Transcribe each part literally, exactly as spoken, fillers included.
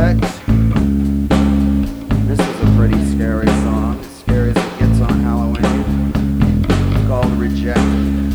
Effect. This is a pretty scary song, as scary as it gets on Halloween. It's called Rejected.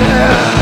Yeah.